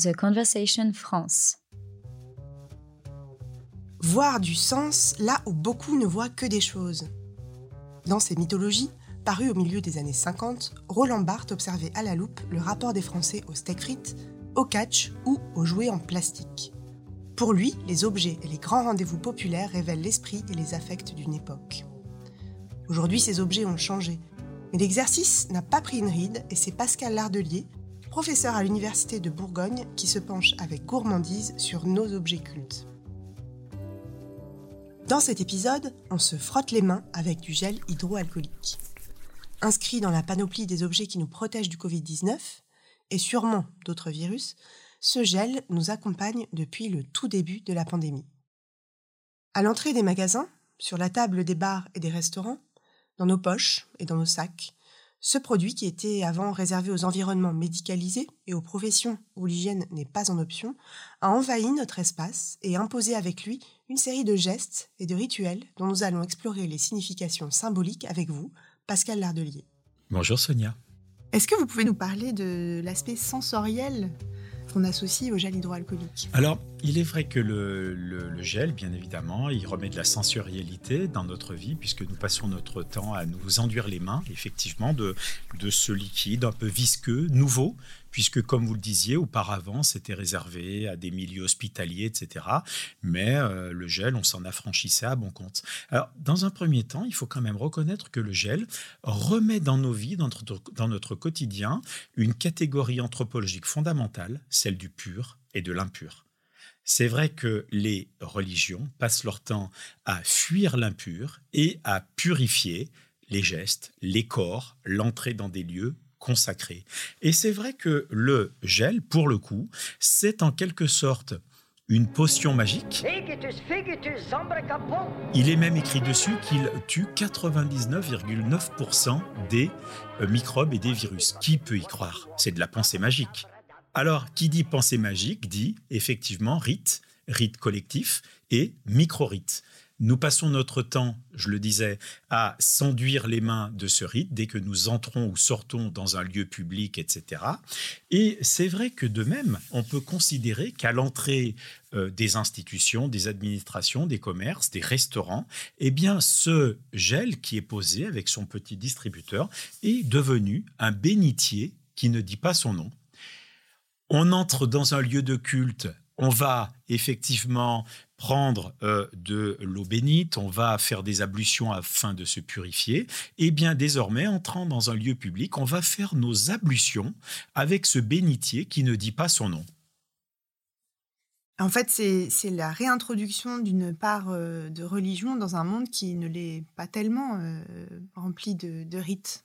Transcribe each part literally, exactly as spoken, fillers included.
The Conversation France. Voir du sens là où beaucoup ne voient que des choses. Dans ses mythologies, parues au milieu des années cinquante, Roland Barthes observait à la loupe le rapport des Français aux steaks frites, au catch ou aux jouets en plastique. Pour lui, les objets et les grands rendez-vous populaires révèlent l'esprit et les affects d'une époque. Aujourd'hui, ces objets ont changé, mais l'exercice n'a pas pris une ride et c'est Pascal Lardellier, professeur à l'université de Bourgogne, qui se penche avec gourmandise sur nos objets cultes. Dans cet épisode, on se frotte les mains avec du gel hydroalcoolique. Inscrit dans la panoplie des objets qui nous protègent du covid dix-neuf, et sûrement d'autres virus, ce gel nous accompagne depuis le tout début de la pandémie. À l'entrée des magasins, sur la table des bars et des restaurants, dans nos poches et dans nos sacs, ce produit qui était avant réservé aux environnements médicalisés et aux professions où l'hygiène n'est pas en option, a envahi notre espace et imposé avec lui une série de gestes et de rituels dont nous allons explorer les significations symboliques avec vous, Pascal Lardellier. Bonjour Sonia. Est-ce que vous pouvez nous parler de l'aspect sensoriel qu'on associe au gel hydroalcoolique? Alors, il est vrai que le, le, le gel, bien évidemment, il remet de la sensorialité dans notre vie, puisque nous passons notre temps à nous enduire les mains, effectivement, de, de ce liquide un peu visqueux, nouveau, puisque, comme vous le disiez, auparavant, c'était réservé à des milieux hospitaliers, et cetera. Mais euh, le gel, on s'en affranchissait à bon compte. Alors, dans un premier temps, il faut quand même reconnaître que le gel remet dans nos vies, dans notre, dans notre quotidien, une catégorie anthropologique fondamentale, celle du pur et de l'impur. C'est vrai que les religions passent leur temps à fuir l'impur et à purifier les gestes, les corps, l'entrée dans des lieux consacrés. Et c'est vrai que le gel, pour le coup, c'est en quelque sorte une potion magique. Il est même écrit dessus qu'il tue quatre-vingt-dix-neuf virgule neuf pour cent des microbes et des virus. Qui peut y croire ? C'est de la pensée magique. Alors, qui dit pensée magique dit effectivement rite, rite collectif et micro-rite. Nous passons notre temps, je le disais, à s'enduire les mains de ce rite dès que nous entrons ou sortons dans un lieu public, et cetera. Et c'est vrai que de même, on peut considérer qu'à l'entrée euh, des institutions, des administrations, des commerces, des restaurants, eh bien, ce gel qui est posé avec son petit distributeur est devenu un bénitier qui ne dit pas son nom. On entre dans un lieu de culte, on va effectivement prendre euh, de l'eau bénite, on va faire des ablutions afin de se purifier. Et bien désormais, entrant dans un lieu public, on va faire nos ablutions avec ce bénitier qui ne dit pas son nom. En fait, c'est, c'est la réintroduction d'une part euh, de religion dans un monde qui ne l'est pas tellement euh, rempli de, de rites.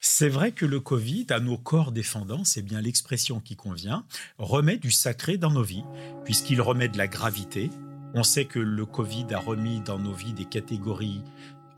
C'est vrai que le Covid, à nos corps défendants, c'est bien l'expression qui convient, remet du sacré dans nos vies, puisqu'il remet de la gravité. On sait que le Covid a remis dans nos vies des catégories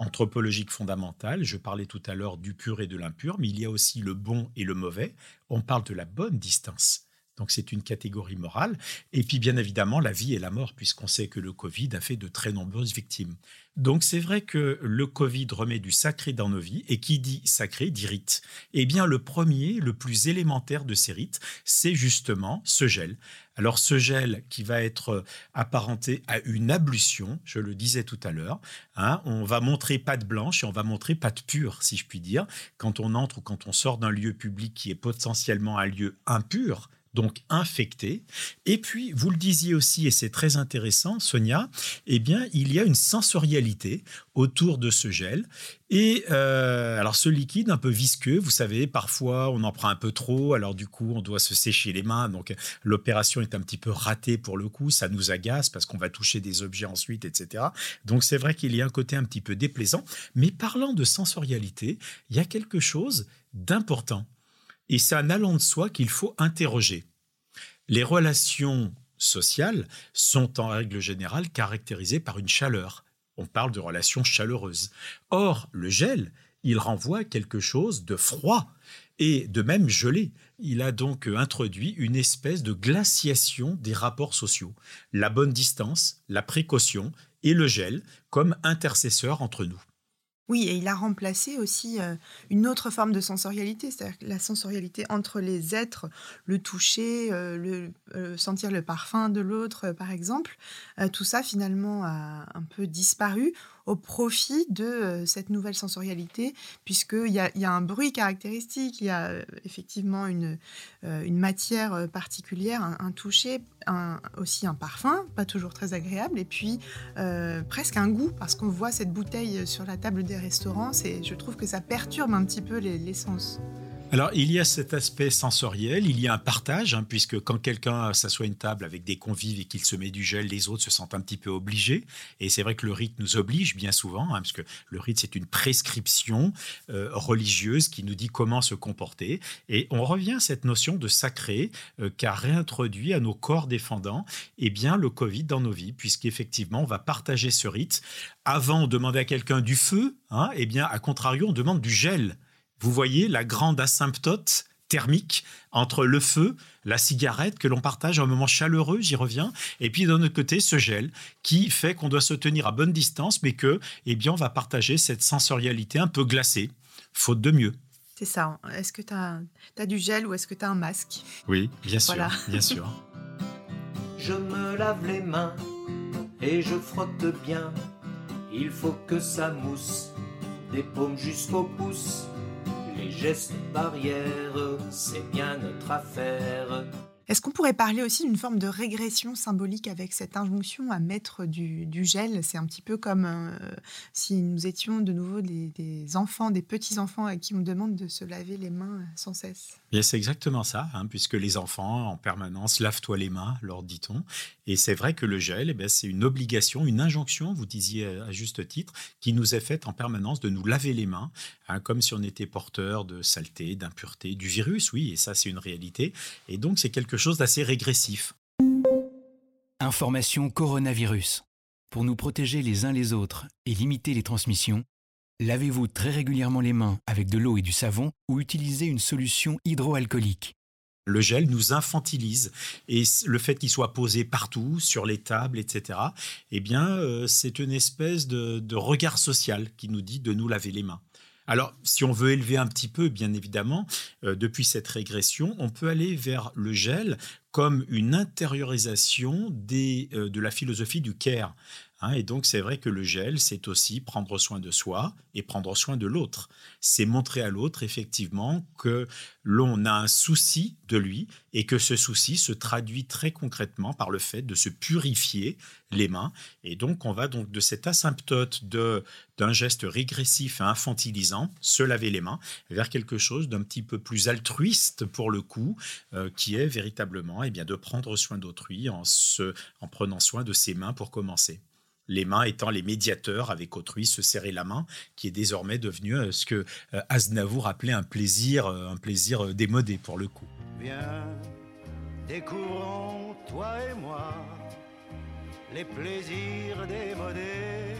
anthropologiques fondamentales. Je parlais tout à l'heure du pur et de l'impur, mais il y a aussi le bon et le mauvais. On parle de la bonne distance. Donc, c'est une catégorie morale. Et puis, bien évidemment, la vie et la mort, puisqu'on sait que le Covid a fait de très nombreuses victimes. Donc, c'est vrai que le Covid remet du sacré dans nos vies. Et qui dit sacré, dit rite. Eh bien, le premier, le plus élémentaire de ces rites, c'est justement ce gel. Alors, ce gel qui va être apparenté à une ablution, je le disais tout à l'heure, hein, on va montrer pâte blanche et on va montrer pâte pure, si je puis dire, quand on entre ou quand on sort d'un lieu public qui est potentiellement un lieu impur, donc infecté. Et puis, vous le disiez aussi, et c'est très intéressant, Sonia, eh bien, il y a une sensorialité autour de ce gel. Et euh, alors, ce liquide un peu visqueux, vous savez, parfois, on en prend un peu trop. Alors, du coup, on doit se sécher les mains. Donc, l'opération est un petit peu ratée pour le coup. Ça nous agace parce qu'on va toucher des objets ensuite, et cetera. Donc, c'est vrai qu'il y a un côté un petit peu déplaisant. Mais parlant de sensorialité, il y a quelque chose d'important. Et c'est un allant de soi qu'il faut interroger. Les relations sociales sont en règle générale caractérisées par une chaleur. On parle de relations chaleureuses. Or, le gel, il renvoie quelque chose de froid et de même gelé. Il a donc introduit une espèce de glaciation des rapports sociaux. La bonne distance, la précaution et le gel comme intercesseurs entre nous. Oui, et il a remplacé aussi euh, une autre forme de sensorialité, c'est-à-dire la sensorialité entre les êtres, le toucher, euh, le, euh, sentir le parfum de l'autre, euh, par exemple. Euh, tout ça, finalement, a un peu disparu au profit de euh, cette nouvelle sensorialité, puisqu'il y a, il y a un bruit caractéristique, il y a effectivement une, euh, une matière particulière, un, un toucher, un, aussi un parfum, pas toujours très agréable, et puis euh, presque un goût, parce qu'on voit cette bouteille sur la table des restaurants, et je trouve que ça perturbe un petit peu les, les sens. Alors, il y a cet aspect sensoriel, il y a un partage, hein, puisque quand quelqu'un s'assoit à une table avec des convives et qu'il se met du gel, les autres se sentent un petit peu obligés. Et c'est vrai que le rite nous oblige bien souvent, hein, parce que le rite, c'est une prescription euh, religieuse qui nous dit comment se comporter. Et on revient à cette notion de sacré euh, qu'a réintroduit à nos corps défendants eh bien, le Covid dans nos vies, puisqu'effectivement, on va partager ce rite. Avant, on demandait à quelqu'un du feu, hein, eh bien, à contrario, on demande du gel. Vous voyez la grande asymptote thermique entre le feu, la cigarette que l'on partage à un moment chaleureux, j'y reviens, et puis d'un autre côté, ce gel qui fait qu'on doit se tenir à bonne distance, mais que, eh bien, on va partager cette sensorialité un peu glacée, faute de mieux. C'est ça. Est-ce que tu as du gel ou est-ce que tu as un masque ? Oui, bien sûr, voilà. Bien sûr. Je me lave les mains et je frotte bien. Il faut que ça mousse, des paumes jusqu'au pouce. Les gestes barrières, c'est bien notre affaire. Est-ce qu'on pourrait parler aussi d'une forme de régression symbolique avec cette injonction à mettre du, du gel ? C'est un petit peu comme euh, si nous étions de nouveau des, des enfants, des petits-enfants à qui on demande de se laver les mains sans cesse. Et c'est exactement ça, hein, puisque les enfants en permanence, lave-toi les mains, leur dit-on. Et c'est vrai que le gel, eh bien, c'est une obligation, une injonction, vous disiez à juste titre, qui nous est faite en permanence de nous laver les mains, hein, comme si on était porteur de saleté, d'impureté, du virus, oui, et ça c'est une réalité. Et donc c'est quelque chose d'assez régressif. Information coronavirus. Pour nous protéger les uns les autres et limiter les transmissions, lavez-vous très régulièrement les mains avec de l'eau et du savon ou utilisez une solution hydroalcoolique. Le gel nous infantilise et le fait qu'il soit posé partout, sur les tables, et cetera, eh bien, c'est une espèce de, de regard social qui nous dit de nous laver les mains. Alors, si on veut élever un petit peu, bien évidemment, euh, depuis cette régression, on peut aller vers le gel comme une intériorisation des, euh, de la philosophie du care. Hein, et donc, c'est vrai que le gel, c'est aussi prendre soin de soi et prendre soin de l'autre. C'est montrer à l'autre, effectivement, que l'on a un souci de lui et que ce souci se traduit très concrètement par le fait de se purifier les mains. Et donc, on va donc de cette asymptote de... d'un geste régressif et infantilisant, se laver les mains, vers quelque chose d'un petit peu plus altruiste pour le coup, euh, qui est véritablement eh bien, de prendre soin d'autrui en, se, en prenant soin de ses mains pour commencer. Les mains étant les médiateurs avec autrui, se serrer la main, qui est désormais devenu euh, ce que euh, Aznavour appelait un plaisir, euh, un plaisir euh, démodé pour le coup. Viens, découvrons, toi et moi, les plaisirs démodés.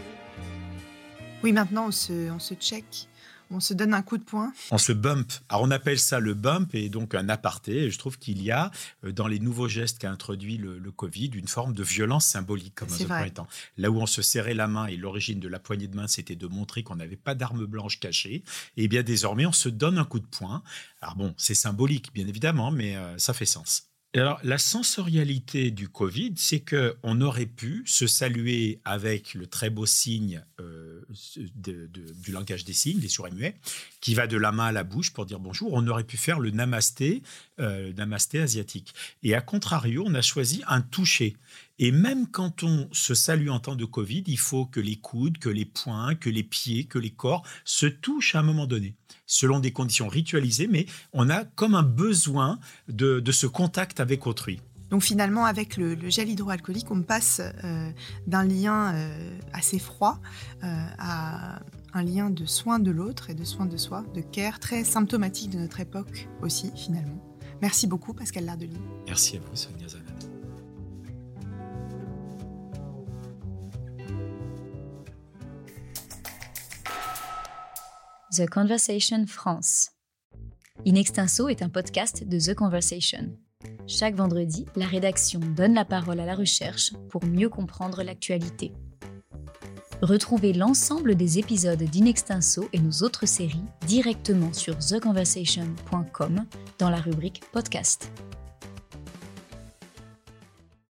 Oui, maintenant, on se, on se check, on se donne un coup de poing. On se bump. Alors, on appelle ça le bump et donc un aparté. Je trouve qu'il y a, dans les nouveaux gestes qu'a introduit le, le Covid, une forme de violence symbolique, comme dans un premier temps. Là où on se serrait la main et l'origine de la poignée de main, c'était de montrer qu'on n'avait pas d'arme blanche cachée. Et bien, désormais, on se donne un coup de poing. Alors bon, c'est symbolique, bien évidemment, mais euh, ça fait sens. Alors, la sensorialité du Covid, c'est qu'on aurait pu se saluer avec le très beau signe euh, de, de, du langage des signes, des sourds et muets, qui va de la main à la bouche pour dire bonjour. On aurait pu faire le namasté, euh, namasté asiatique. Et à contrario, on a choisi un toucher. Et même quand on se salue en temps de Covid, il faut que les coudes, que les poings, que les pieds, que les corps se touchent à un moment donné, selon des conditions ritualisées, mais on a comme un besoin de, de ce contact avec autrui. Donc finalement, avec le, le gel hydroalcoolique, on passe euh, d'un lien euh, assez froid euh, à un lien de soin de l'autre et de soin de soi, de care, très symptomatique de notre époque aussi, finalement. Merci beaucoup, Pascal Lardellier. Merci à vous, Sonia Zanana. The Conversation France. In Extenso est un podcast de The Conversation. Chaque vendredi, la rédaction donne la parole à la recherche pour mieux comprendre l'actualité. Retrouvez l'ensemble des épisodes d'Inextinso et nos autres séries directement sur the conversation point com dans la rubrique podcast.